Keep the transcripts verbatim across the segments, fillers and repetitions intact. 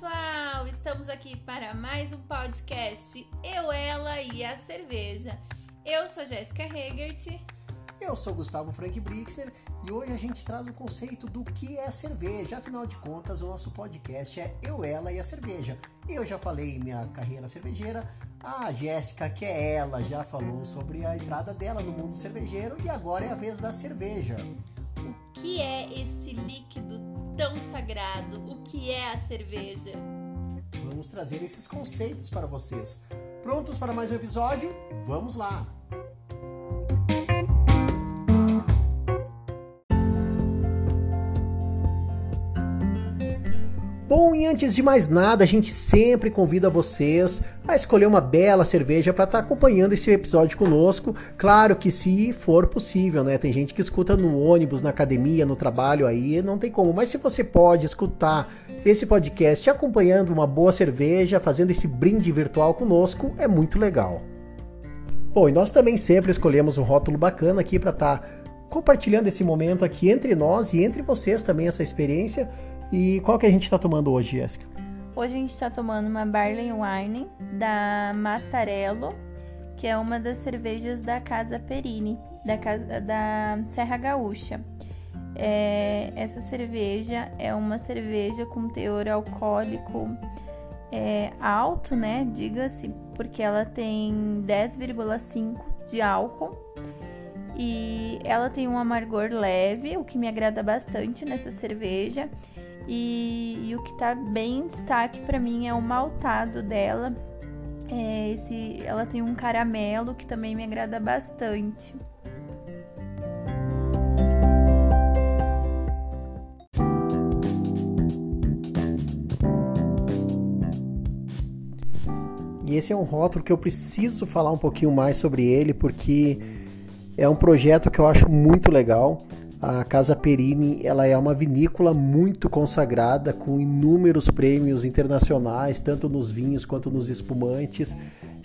pessoal, estamos aqui para mais um podcast Eu, Ela e a Cerveja. Eu sou Jéssica Regert. Eu sou Gustavo Frank Brixner e hoje a gente traz o conceito do que é cerveja. Afinal de contas, o nosso podcast é Eu, Ela e a Cerveja. Eu já falei minha carreira cervejeira, a Jéssica, que é ela, já falou sobre a entrada dela no mundo cervejeiro e agora é a vez da cerveja. O que é esse líquido tão sagrado? O que é a cerveja? Vamos trazer esses conceitos para vocês. Prontos para mais um episódio? Vamos lá! Bom, e antes de mais nada, a gente sempre convida vocês a escolher uma bela cerveja para estar tá acompanhando esse episódio conosco. Claro que se for possível, né? Tem gente que escuta no ônibus, na academia, no trabalho, aí não tem como. Mas se você pode escutar esse podcast acompanhando uma boa cerveja, fazendo esse brinde virtual conosco, é muito legal. Bom, e nós também sempre escolhemos um rótulo bacana aqui para estar tá compartilhando esse momento aqui entre nós e entre vocês também, essa experiência. E qual que a gente está tomando hoje, Jéssica? Hoje a gente está tomando uma Barley Wine da Mattarello, que é uma das cervejas da Casa Perini, da, casa, da Serra Gaúcha. É, essa cerveja é uma cerveja com teor alcoólico é, alto, né? Diga-se, porque ela tem dez vírgula cinco de álcool. E ela tem um amargor leve, o que me agrada bastante nessa cerveja. E, e o que tá bem em destaque pra mim é o maltado dela, é esse, ela tem um caramelo que também me agrada bastante. E esse é um rótulo que eu preciso falar um pouquinho mais sobre ele, porque é um projeto que eu acho muito legal. A Casa Perini, ela é uma vinícola muito consagrada, com inúmeros prêmios internacionais, tanto nos vinhos quanto nos espumantes.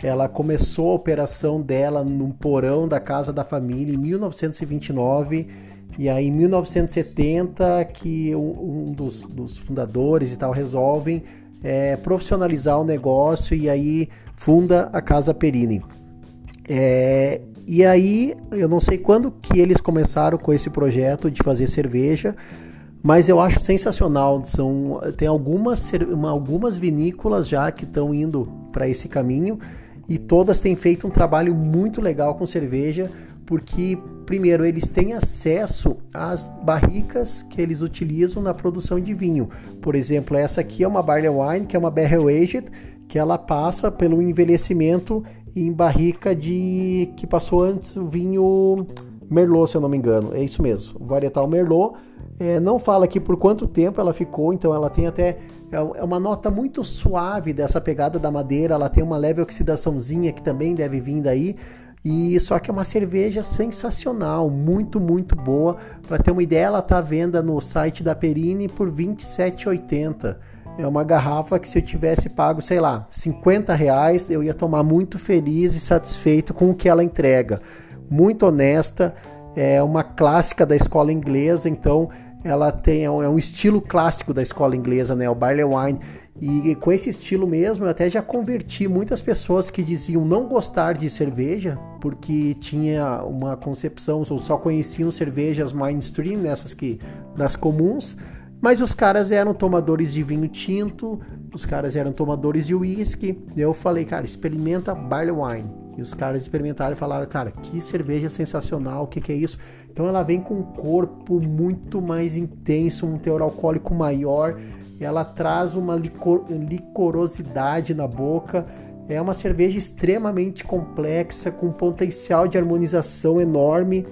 Ela começou a operação dela num porão da casa da família em mil novecentos e vinte e nove, e aí em mil novecentos e setenta que um dos, dos fundadores e tal resolvem é, profissionalizar o negócio, e aí funda a Casa Perini. É... E aí, eu não sei quando que eles começaram com esse projeto de fazer cerveja, mas eu acho sensacional. São, tem algumas, algumas vinícolas já que estão indo para esse caminho e todas têm feito um trabalho muito legal com cerveja, porque, primeiro, eles têm acesso às barricas que eles utilizam na produção de vinho. Por exemplo, essa aqui é uma Barley Wine, que é uma Barrel Aged, que ela passa pelo envelhecimento em barrica de que passou antes o vinho Merlot, se eu não me engano, é isso mesmo, varietal Merlot. É, não fala aqui por quanto tempo ela ficou, então ela tem até é uma nota muito suave dessa pegada da madeira, ela tem uma leve oxidaçãozinha que também deve vir daí, e só que é uma cerveja sensacional, muito, muito boa. Para ter uma ideia, ela está à venda no site da Perini por vinte e sete reais e oitenta centavos. É uma garrafa que, se eu tivesse pago, sei lá, cinquenta reais, eu ia tomar muito feliz e satisfeito com o que ela entrega. Muito honesta, é uma clássica da escola inglesa, então ela tem, é um estilo clássico da escola inglesa, né? O Barley Wine. E com esse estilo mesmo, eu até já converti muitas pessoas que diziam não gostar de cerveja, porque tinha uma concepção, ou só conheciam cervejas mainstream, essas que, das comuns. Mas os caras eram tomadores de vinho tinto, os caras eram tomadores de uísque. Eu falei, cara, experimenta Barley Wine. E os caras experimentaram e falaram, cara, que cerveja sensacional, o que, que é isso? Então ela vem com um corpo muito mais intenso, um teor alcoólico maior. Ela traz uma licor, licorosidade na boca. É uma cerveja extremamente complexa, com potencial de harmonização enorme.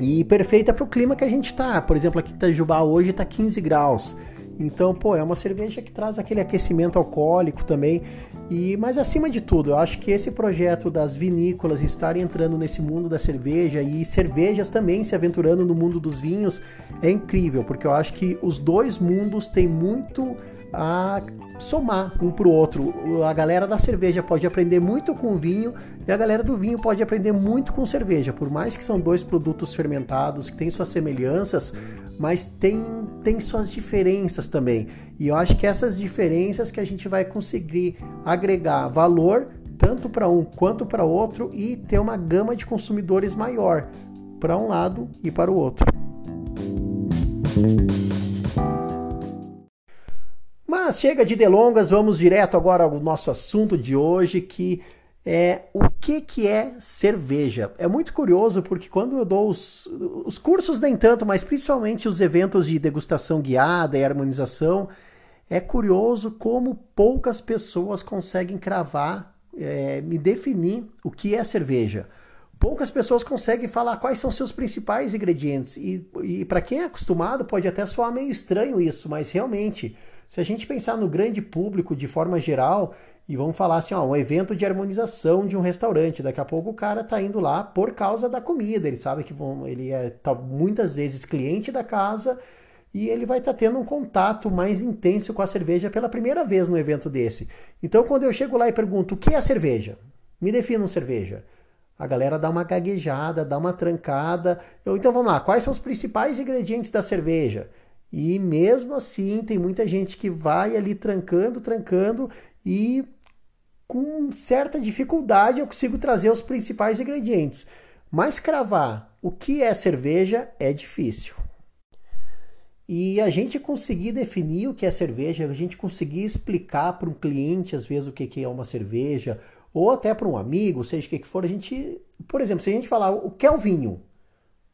E perfeita para o clima que a gente está. Por exemplo, aqui em Itajubá hoje está quinze graus. Então, pô, é uma cerveja que traz aquele aquecimento alcoólico também. E, mas acima de tudo, eu acho que esse projeto das vinícolas estarem entrando nesse mundo da cerveja e cervejas também se aventurando no mundo dos vinhos é incrível, porque eu acho que os dois mundos têm muito a somar um para o outro. A galera da cerveja pode aprender muito com o vinho e a galera do vinho pode aprender muito com cerveja. Por mais que são dois produtos fermentados que têm suas semelhanças, mas tem, tem suas diferenças também. E eu acho que essas diferenças que a gente vai conseguir agregar valor tanto para um quanto para outro e ter uma gama de consumidores maior para um lado e para o outro. Mas chega de delongas, vamos direto agora ao nosso assunto de hoje, que é o que, que é cerveja. É muito curioso porque quando eu dou os, os cursos, nem tanto, mas principalmente os eventos de degustação guiada e harmonização, é curioso como poucas pessoas conseguem cravar, é, me definir o que é cerveja. Poucas pessoas conseguem falar quais são seus principais ingredientes. E, e para quem é acostumado pode até soar meio estranho isso, mas realmente, se a gente pensar no grande público de forma geral, e vamos falar assim, ó, um evento de harmonização de um restaurante, daqui a pouco o cara tá indo lá por causa da comida, ele sabe que vão, ele é tá, muitas vezes cliente da casa e ele vai estar tá tendo um contato mais intenso com a cerveja pela primeira vez no evento desse. Então quando eu chego lá e pergunto o que é cerveja, me definam cerveja, a galera dá uma gaguejada, dá uma trancada. Eu, então vamos lá, quais são os principais ingredientes da cerveja? E mesmo assim tem muita gente que vai ali trancando, trancando e com certa dificuldade eu consigo trazer os principais ingredientes. Mas cravar o que é cerveja é difícil. E a gente conseguir definir o que é cerveja, a gente conseguir explicar para um cliente às vezes o que é uma cerveja, ou até para um amigo, seja o que for, a gente, por exemplo, se a gente falar o que é o vinho,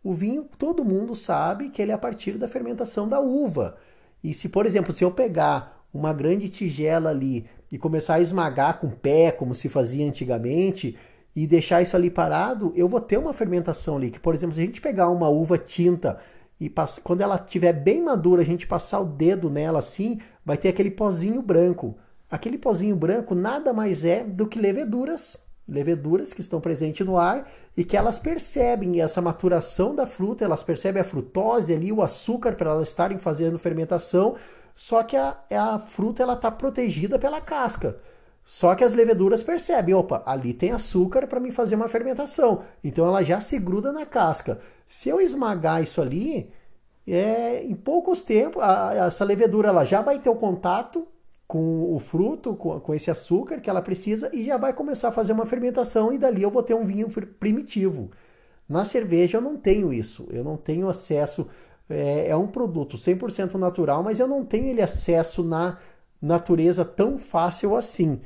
o vinho todo mundo sabe que ele é a partir da fermentação da uva. E se, por exemplo, se eu pegar uma grande tigela ali e começar a esmagar com o pé, como se fazia antigamente, e deixar isso ali parado, eu vou ter uma fermentação ali, que, por exemplo, se a gente pegar uma uva tinta e passa, quando ela estiver bem madura, a gente passar o dedo nela assim, vai ter aquele pozinho branco. Aquele pozinho branco nada mais é do que leveduras, leveduras que estão presentes no ar e que elas percebem essa maturação da fruta, elas percebem a frutose ali, o açúcar para elas estarem fazendo fermentação, só que a, a fruta ela está protegida pela casca. Só que as leveduras percebem, opa, ali tem açúcar para mim fazer uma fermentação, então ela já se gruda na casca. Se eu esmagar isso ali, é, em poucos tempos, a, essa levedura ela já vai ter o contato com o fruto, com esse açúcar que ela precisa e já vai começar a fazer uma fermentação e dali eu vou ter um vinho primitivo. Na cerveja eu não tenho isso, eu não tenho acesso, é, é um produto cem por cento natural, mas eu não tenho ele acesso na natureza tão fácil assim.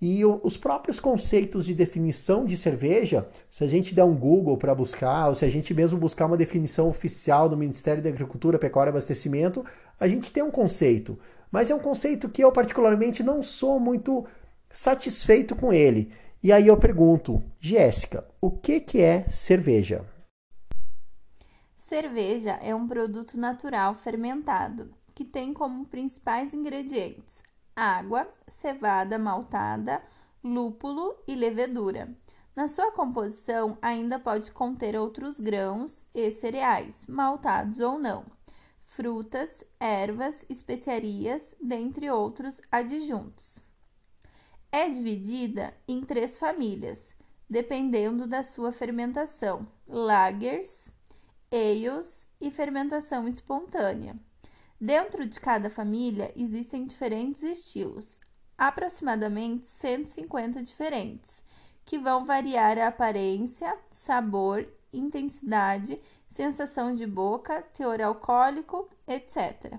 E eu, os próprios conceitos de definição de cerveja, se a gente der um Google para buscar, ou se a gente mesmo buscar uma definição oficial do Ministério da Agricultura, Pecuária e Abastecimento, a gente tem um conceito. Mas é um conceito que eu particularmente não sou muito satisfeito com ele. E aí eu pergunto, Jéssica, o que, que é cerveja? Cerveja é um produto natural fermentado, que tem como principais ingredientes água, cevada maltada, lúpulo e levedura. Na sua composição ainda pode conter outros grãos e cereais, maltados ou não, frutas, ervas, especiarias, dentre outros adjuntos. É dividida em três famílias, dependendo da sua fermentação: lagers, ales e fermentação espontânea. Dentro de cada família existem diferentes estilos, aproximadamente cento e cinquenta diferentes, que vão variar a aparência, sabor, intensidade, sensação de boca, teor alcoólico, etcétera.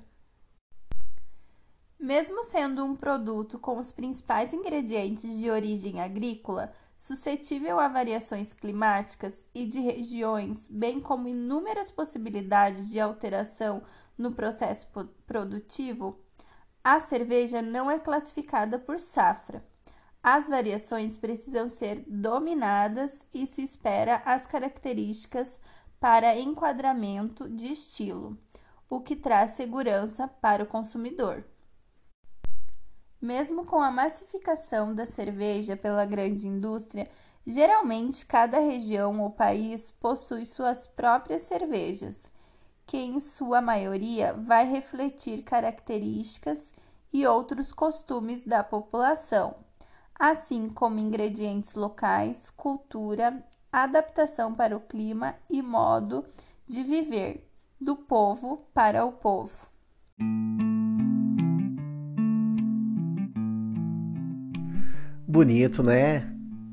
Mesmo sendo um produto com os principais ingredientes de origem agrícola, suscetível a variações climáticas e de regiões, bem como inúmeras possibilidades de alteração no processo produtivo, a cerveja não é classificada por safra. As variações precisam ser dominadas e se espera as características para enquadramento de estilo, o que traz segurança para o consumidor. Mesmo com a massificação da cerveja pela grande indústria, geralmente cada região ou país possui suas próprias cervejas, que em sua maioria vai refletir características e outros costumes da população, assim como ingredientes locais, cultura, adaptação para o clima e modo de viver do povo para o povo. Bonito, né?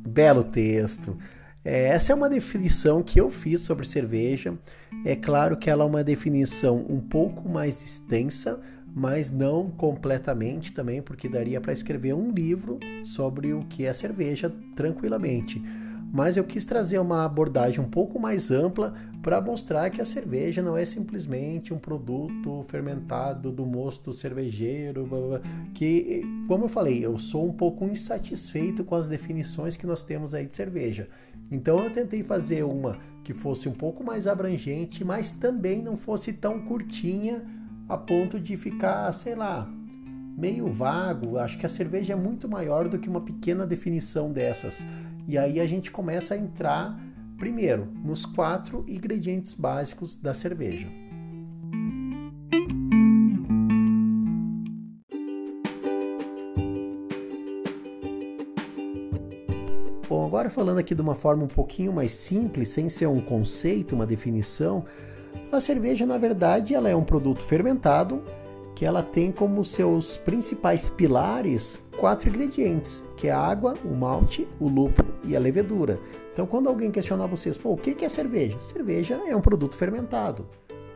Belo texto. É, essa é uma definição que eu fiz sobre cerveja. É claro que ela é uma definição um pouco mais extensa, mas não completamente também, porque daria para escrever um livro sobre o que é cerveja tranquilamente. Mas eu quis trazer uma abordagem um pouco mais ampla para mostrar que a cerveja não é simplesmente um produto fermentado do mosto cervejeiro, blá, blá, que, como eu falei, eu sou um pouco insatisfeito com as definições que nós temos aí de cerveja. Então eu tentei fazer uma que fosse um pouco mais abrangente, mas também não fosse tão curtinha a ponto de ficar, sei lá, meio vago. Acho que a cerveja é muito maior do que uma pequena definição dessas. E aí a gente começa a entrar, primeiro, nos quatro ingredientes básicos da cerveja. Bom, agora falando aqui de uma forma um pouquinho mais simples, sem ser um conceito, uma definição, a cerveja, na verdade, ela é um produto fermentado que ela tem como seus principais pilares quatro ingredientes, que é a água, o malte, o lúpulo e a levedura. Então, quando alguém questionar vocês, pô, o que é cerveja? Cerveja é um produto fermentado.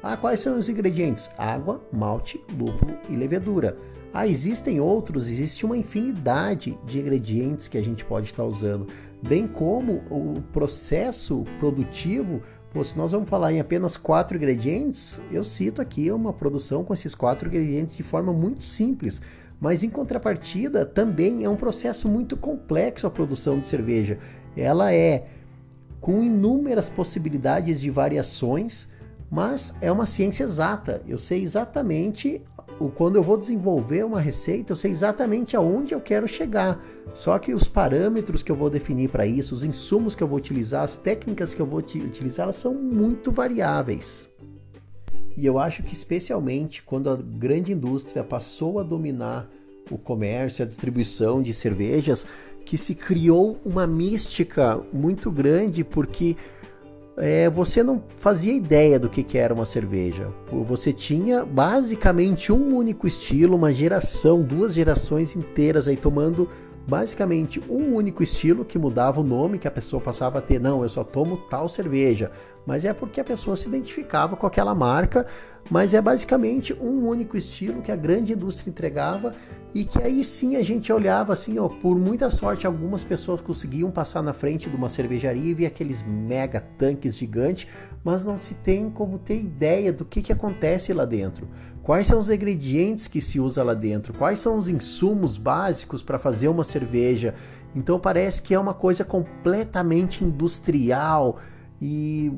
Ah, quais são os ingredientes? Água, malte, lúpulo e levedura. Ah, existem outros, existe uma infinidade de ingredientes que a gente pode estar usando, bem como o processo produtivo. Pô, se nós vamos falar em apenas quatro ingredientes, eu cito aqui uma produção com esses quatro ingredientes de forma muito simples. Mas em contrapartida, também é um processo muito complexo a produção de cerveja. Ela é com inúmeras possibilidades de variações, mas é uma ciência exata. Eu sei exatamente, quando eu vou desenvolver uma receita, eu sei exatamente aonde eu quero chegar. Só que os parâmetros que eu vou definir para isso, os insumos que eu vou utilizar, as técnicas que eu vou utilizar, elas são muito variáveis. E eu acho que especialmente quando a grande indústria passou a dominar o comércio, a distribuição de cervejas, que se criou uma mística muito grande, porque é, você não fazia ideia do que, que era uma cerveja. Você tinha basicamente um único estilo, uma geração, duas gerações inteiras aí tomando basicamente um único estilo, que mudava o nome, que a pessoa passava a ter, não, eu só tomo tal cerveja, mas é porque a pessoa se identificava com aquela marca, mas é basicamente um único estilo que a grande indústria entregava, e que aí sim a gente olhava assim, ó, por muita sorte algumas pessoas conseguiam passar na frente de uma cervejaria e ver aqueles mega tanques gigantes, mas não se tem como ter ideia do que, que acontece lá dentro, quais são os ingredientes que se usa lá dentro, quais são os insumos básicos para fazer uma cerveja. Então parece que é uma coisa completamente industrial e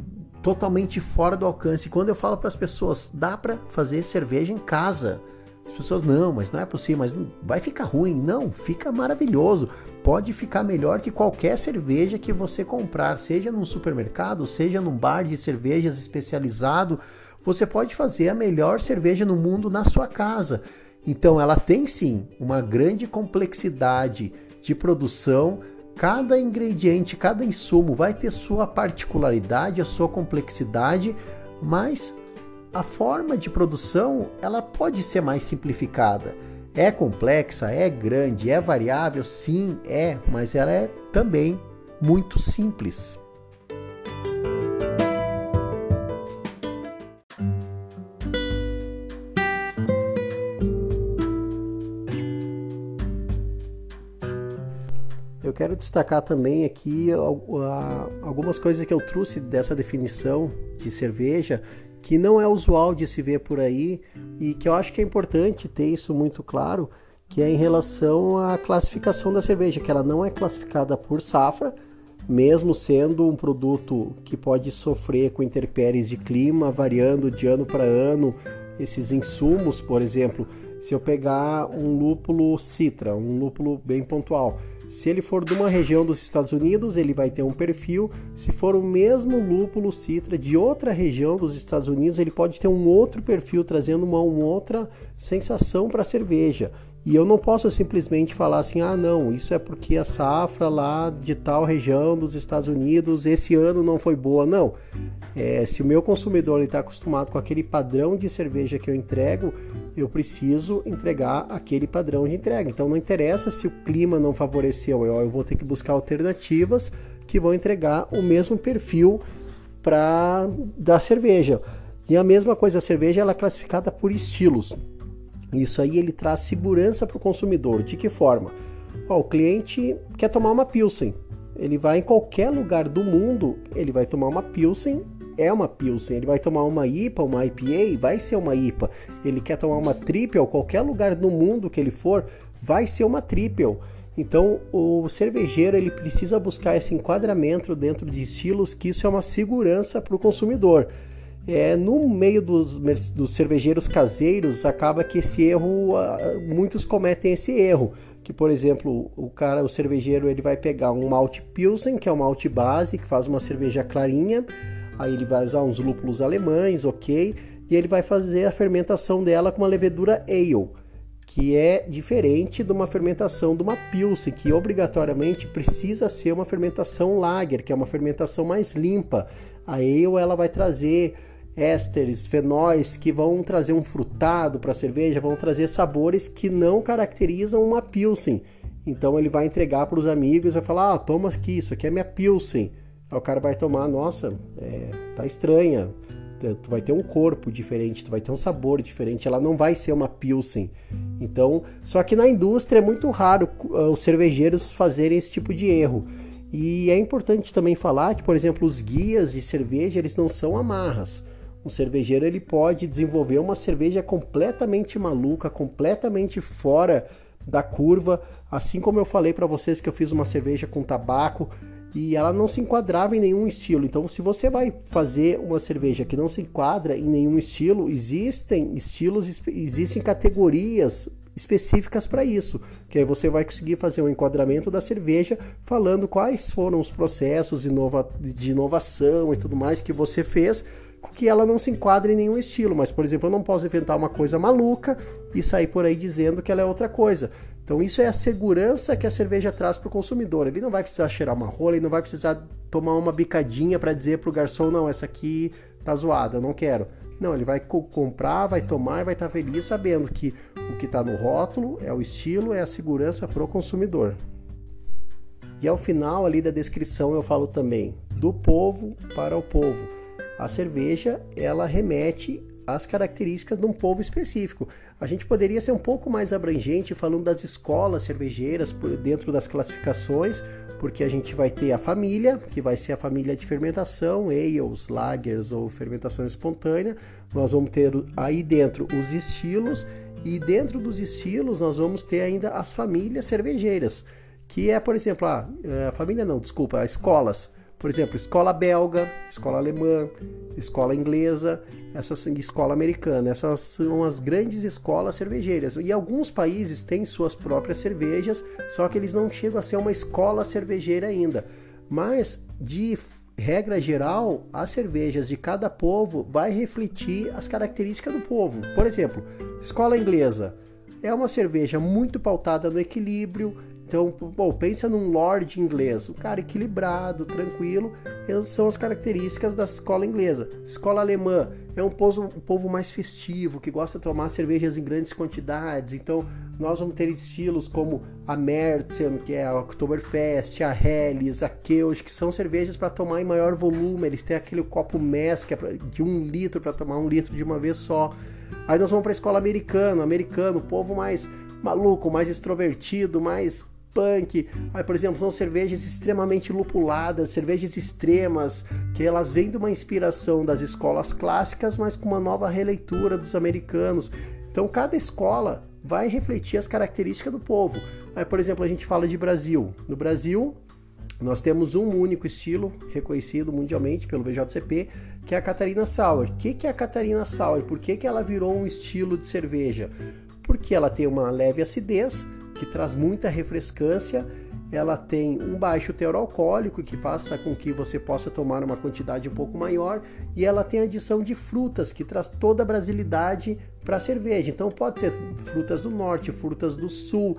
totalmente fora do alcance. Quando eu falo para as pessoas, dá para fazer cerveja em casa, as pessoas, não, mas não é possível, mas vai ficar ruim. Não, fica maravilhoso, pode ficar melhor que qualquer cerveja que você comprar, seja num supermercado, seja num bar de cervejas especializado, você pode fazer a melhor cerveja no mundo na sua casa. Então ela tem sim uma grande complexidade de produção, cada ingrediente, cada insumo vai ter sua particularidade, a sua complexidade, mas a forma de produção ela pode ser mais simplificada. É complexa, é grande, é variável, sim, é, mas ela é também muito simples. Eu quero destacar também aqui algumas coisas que eu trouxe dessa definição de cerveja, que não é usual de se ver por aí, e que eu acho que é importante ter isso muito claro, que é em relação à classificação da cerveja, que ela não é classificada por safra, mesmo sendo um produto que pode sofrer com intempéries de clima, variando de ano para ano, esses insumos. Por exemplo, se eu pegar um lúpulo citra, um lúpulo bem pontual, se ele for de uma região dos Estados Unidos, ele vai ter um perfil. Se for o mesmo lúpulo citra de outra região dos Estados Unidos, ele pode ter um outro perfil, trazendo uma, uma outra sensação para a cerveja. E eu não posso simplesmente falar assim, ah não, isso é porque a safra lá de tal região dos Estados Unidos esse ano não foi boa, não. É, se o meu consumidor está acostumado com aquele padrão de cerveja que eu entrego, eu preciso entregar aquele padrão de entrega. Então não interessa se o clima não favoreceu, eu, eu vou ter que buscar alternativas que vão entregar o mesmo perfil pra, da cerveja. E a mesma coisa, a cerveja ela é classificada por estilos. Isso aí ele traz segurança para o consumidor. De que forma? Ó, o cliente quer tomar uma Pilsen. Ele vai em qualquer lugar do mundo, ele vai tomar uma Pilsen, é uma Pilsen. Ele vai tomar uma I P A, uma I P A, vai ser uma I P A. Ele quer tomar uma Triple, qualquer lugar do mundo que ele for, vai ser uma Triple. Então, o cervejeiro ele precisa buscar esse enquadramento dentro de estilos, que isso é uma segurança para o consumidor. É, no meio dos, dos cervejeiros caseiros, acaba que esse erro, muitos cometem esse erro, que por exemplo, o cara, o cervejeiro ele vai pegar um malte Pilsen, que é um malte base, que faz uma cerveja clarinha, aí ele vai usar uns lúpulos alemães, ok, e ele vai fazer a fermentação dela com uma levedura ale, que é diferente de uma fermentação de uma Pilsen, que obrigatoriamente precisa ser uma fermentação lager, que é uma fermentação mais limpa. A ale ela vai trazer ésteres, fenóis, que vão trazer um frutado para a cerveja, vão trazer sabores que não caracterizam uma Pilsen. Então ele vai entregar para os amigos, vai falar, ah, toma aqui, isso aqui é minha Pilsen. Aí o cara vai tomar, nossa, é, tá estranha, tu vai ter um corpo diferente, tu vai ter um sabor diferente, ela não vai ser uma Pilsen. Então, só que na indústria é muito raro os cervejeiros fazerem esse tipo de erro. E é importante também falar que, por exemplo, os guias de cerveja, eles não são amarras. Um cervejeiro, ele pode desenvolver uma cerveja completamente maluca, completamente fora da curva, assim como eu falei para vocês que eu fiz uma cerveja com tabaco e ela não se enquadrava em nenhum estilo. Então, se você vai fazer uma cerveja que não se enquadra em nenhum estilo, existem estilos, existem categorias específicas para isso, que aí você vai conseguir fazer um enquadramento da cerveja falando quais foram os processos inova- de inovação e tudo mais que você fez, que ela não se enquadra em nenhum estilo, mas por exemplo eu não posso inventar uma coisa maluca e sair por aí dizendo que ela é outra coisa. Então isso é a segurança que a cerveja traz para o consumidor, ele não vai precisar cheirar uma rola, ele não vai precisar tomar uma bicadinha para dizer para o garçom, não, essa aqui tá zoada, eu não quero. Não, ele vai co- comprar, vai tomar e vai estar tá feliz sabendo que o que está no rótulo é o estilo, é a segurança para o consumidor. E ao final ali da descrição eu falo também do povo para o povo. A cerveja, ela remete às características de um povo específico. A gente poderia ser um pouco mais abrangente falando das escolas cervejeiras por dentro das classificações, porque a gente vai ter a família, que vai ser a família de fermentação, ales, lagers ou fermentação espontânea. Nós vamos ter aí dentro os estilos e dentro dos estilos nós vamos ter ainda as famílias cervejeiras, que é, por exemplo, a, a família não, desculpa, as escolas. Por exemplo, escola belga, escola alemã, escola inglesa, essa escola americana. Essas são as grandes escolas cervejeiras. E alguns países têm suas próprias cervejas, só que eles não chegam a ser uma escola cervejeira ainda. Mas, de regra geral, as cervejas de cada povo vai refletir as características do povo. Por exemplo, escola inglesa é uma cerveja muito pautada no equilíbrio. Então, bom, pensa num lord inglês, um cara equilibrado, tranquilo, essas são as características da escola inglesa. Escola alemã é um povo, um povo mais festivo, que gosta de tomar cervejas em grandes quantidades, então nós vamos ter estilos como a Märzen, que é a Oktoberfest, a Helles, a Kölsch, que são cervejas para tomar em maior volume, eles têm aquele copo Maß, que é de um litro, para tomar um litro de uma vez só. Aí nós vamos para a escola americana, americano, o povo mais maluco, mais extrovertido, mais punk. Aí, por exemplo, são cervejas extremamente lupuladas, cervejas extremas, que elas vêm de uma inspiração das escolas clássicas, mas com uma nova releitura dos americanos. Então, cada escola vai refletir as características do povo. Aí, por exemplo, a gente fala de Brasil. No Brasil, nós temos um único estilo reconhecido mundialmente pelo B J C P, que é a Catarina Sour. O que é a Catarina Sour? Por que ela virou um estilo de cerveja? Porque ela tem uma leve acidez, que traz muita refrescância ela tem um baixo teor alcoólico, que faça com que você possa tomar uma quantidade um pouco maior, e ela tem a adição de frutas, que traz toda a brasilidade para a cerveja. Então pode ser frutas do norte, frutas do sul.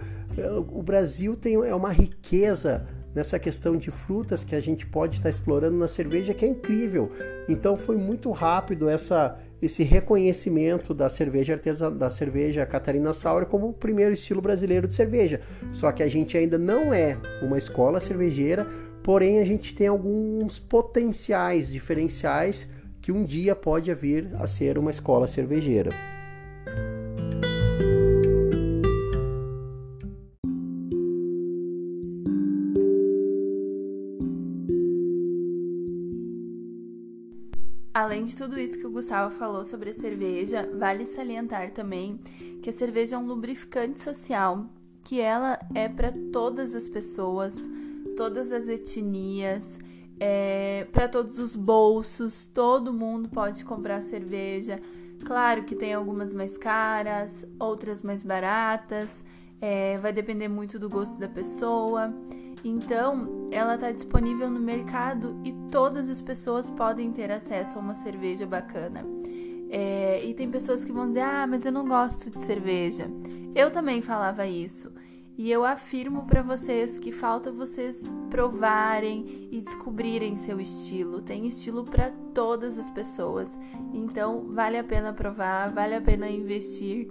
O Brasil tem é uma riqueza nessa questão de frutas que a gente pode estar explorando na cerveja, que é incrível. Então foi muito rápido essa, esse reconhecimento da cerveja artesanal, da cerveja Catarina Sour como o primeiro estilo brasileiro de cerveja. Só que a gente ainda não é uma escola cervejeira, porém a gente tem alguns potenciais diferenciais que um dia pode vir a ser uma escola cervejeira. Além de tudo isso que o Gustavo falou sobre a cerveja, vale salientar também que a cerveja é um lubrificante social, que ela é para todas as pessoas, todas as etnias, é, para todos os bolsos, todo mundo pode comprar cerveja. Claro que tem algumas mais caras, outras mais baratas, é, vai depender muito do gosto da pessoa. Então, ela está disponível no mercado e todas as pessoas podem ter acesso a uma cerveja bacana. É, e tem pessoas que vão dizer, ah, mas eu não gosto de cerveja. Eu também falava isso. E eu afirmo para vocês que falta vocês provarem e descobrirem seu estilo. Tem estilo para todas as pessoas. Então, vale a pena provar, vale a pena investir.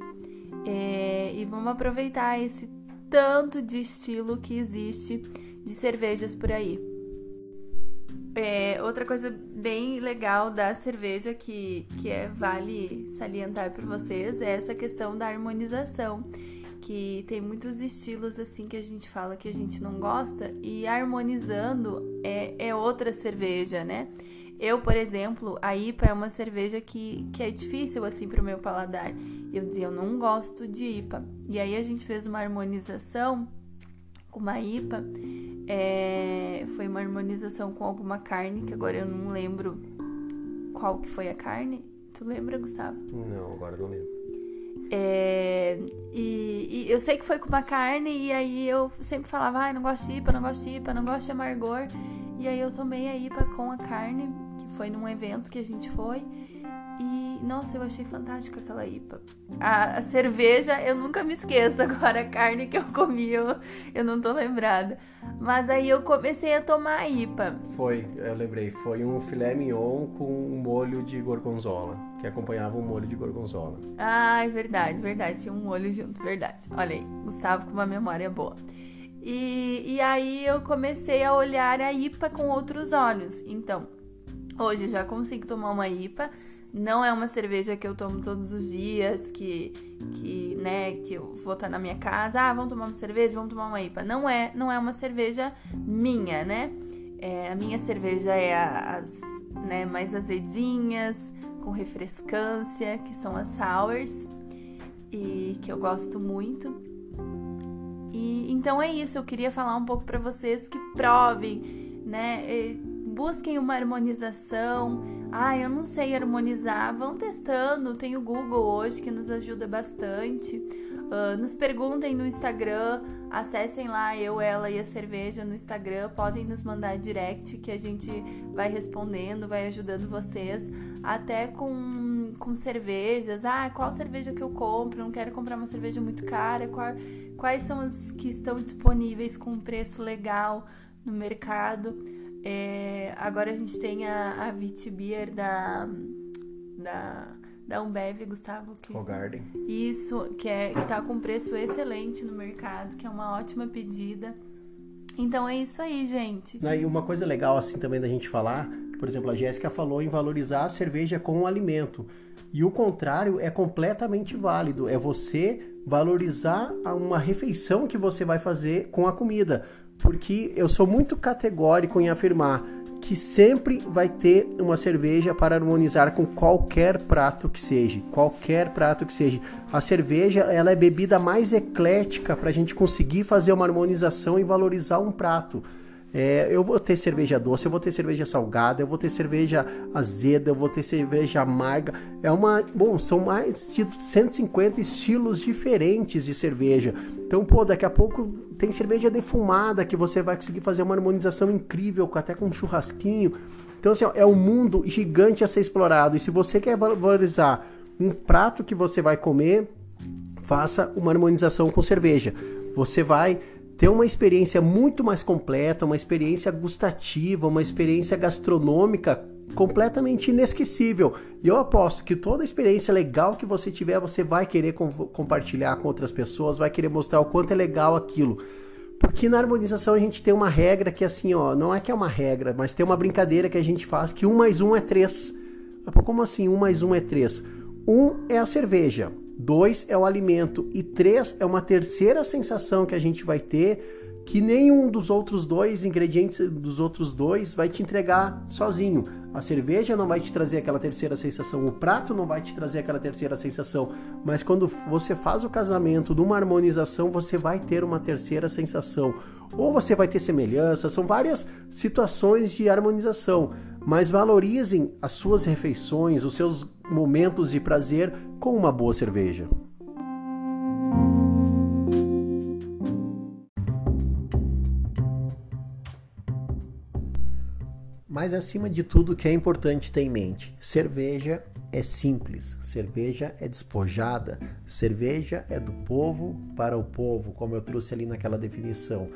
É, e vamos aproveitar esse tanto de estilo que existe de cervejas por aí. É, outra coisa bem legal da cerveja que, que é, vale salientar para vocês é essa questão da harmonização, que tem muitos estilos assim que a gente fala que a gente não gosta e harmonizando é, é outra cerveja, né? Eu, por exemplo, a I P A é uma cerveja que, que é difícil, assim, pro meu paladar. Eu dizia, eu não gosto de I P A. E aí a gente fez uma harmonização com uma I P A. É, foi uma harmonização com alguma carne, que agora eu não lembro qual que foi a carne. Tu lembra, Gustavo? Não, agora eu não lembro. É, e, e eu sei que foi com uma carne, e aí eu sempre falava, ai, ah, não gosto de I P A, não gosto de I P A, não gosto de amargor. E aí eu tomei a I P A com a carne, que foi num evento que a gente foi, e nossa, eu achei fantástica aquela I P A. A, a cerveja, eu nunca me esqueço agora, a carne que eu comi, eu, eu não tô lembrada. Mas aí eu comecei a tomar a I P A. Foi, eu lembrei, foi um filé mignon com um molho de gorgonzola, que acompanhava um molho de gorgonzola. Ah, é verdade, verdade, tinha um molho junto, verdade. Olha aí, Gustavo com uma memória boa. E, e aí eu comecei a olhar a I P A com outros olhos. Então, hoje eu já consigo tomar uma I P A. Não é uma cerveja que eu tomo todos os dias, que, que, né, que eu vou estar na minha casa. Ah, vamos tomar uma cerveja, vamos tomar uma I P A. Não é, não é uma cerveja minha, né? É, a minha cerveja é a, as né, mais azedinhas, com refrescância, que são as sours, e que eu gosto muito. E, então é isso, eu queria falar um pouco para vocês que provem, né? E busquem uma harmonização. Ah, eu não sei harmonizar, vão testando, tem o Google hoje que nos ajuda bastante. Uh, nos perguntem no Instagram, acessem lá Eu, Ela e a Cerveja no Instagram, podem nos mandar direct que a gente vai respondendo, vai ajudando vocês, até com, com cervejas. Ah, qual cerveja que eu compro? Não quero comprar uma cerveja muito cara, qual... Quais são as que estão disponíveis com preço legal no mercado? É, agora a gente tem a, a Vit Beer da, da, da Umbev, Gustavo. Que, Hogarden. Isso, que é, está com preço excelente no mercado, que é uma ótima pedida. Então é isso aí, gente. E uma coisa legal assim também da gente falar, por exemplo, a Jéssica falou em valorizar a cerveja com o alimento. E o contrário é completamente válido, é você valorizar uma refeição que você vai fazer com a comida, porque eu sou muito categórico em afirmar que sempre vai ter uma cerveja para harmonizar com qualquer prato que seja, qualquer prato que seja. A cerveja, ela é a bebida mais eclética para a gente conseguir fazer uma harmonização e valorizar um prato. É, eu vou ter cerveja doce, eu vou ter cerveja salgada, eu vou ter cerveja azeda, eu vou ter cerveja amarga. É uma, bom, são mais de cento e cinquenta estilos diferentes de cerveja. Então, pô, daqui a pouco tem cerveja defumada que você vai conseguir fazer uma harmonização incrível, até com um churrasquinho. Então, assim, ó, é um mundo gigante a ser explorado. E se você quer valorizar um prato que você vai comer, faça uma harmonização com cerveja. Você vai ter uma experiência muito mais completa, uma experiência gustativa, uma experiência gastronômica completamente inesquecível. E eu aposto que toda experiência legal que você tiver, você vai querer com- compartilhar com outras pessoas, vai querer mostrar o quanto é legal aquilo. Porque na harmonização a gente tem uma regra que assim, ó, não é que é uma regra, mas tem uma brincadeira que a gente faz que um mais um é três. Como assim um mais um é três? Um é a cerveja, dois é o alimento e três é uma terceira sensação que a gente vai ter que nenhum dos outros dois ingredientes dos outros dois vai te entregar sozinho. A cerveja não vai te trazer aquela terceira sensação, o prato não vai te trazer aquela terceira sensação, mas quando você faz o casamento de uma harmonização, você vai ter uma terceira sensação. Ou você vai ter semelhança, são várias situações de harmonização, mas valorizem as suas refeições, os seus momentos de prazer com uma boa cerveja. Mas acima de tudo, o que é importante ter em mente: cerveja é simples, cerveja é despojada, cerveja é do povo para o povo, como eu trouxe ali naquela definição.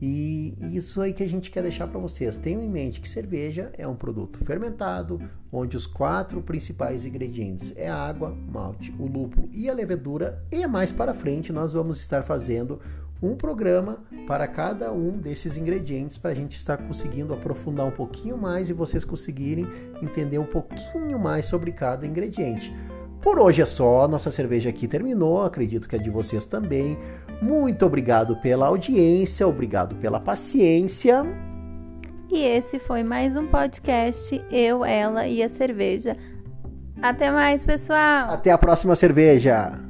E isso aí que a gente quer deixar para vocês. Tenham em mente que cerveja é um produto fermentado, onde os quatro principais ingredientes é a água, malte, o lúpulo e a levedura. E mais para frente nós vamos estar fazendo um programa para cada um desses ingredientes, para a gente estar conseguindo aprofundar um pouquinho mais e vocês conseguirem entender um pouquinho mais sobre cada ingrediente. Por hoje é só, nossa cerveja aqui terminou, acredito que é de vocês também. Muito obrigado pela audiência, obrigado pela paciência. E esse foi mais um podcast Eu, Ela e a Cerveja. Até mais, pessoal! Até a próxima cerveja!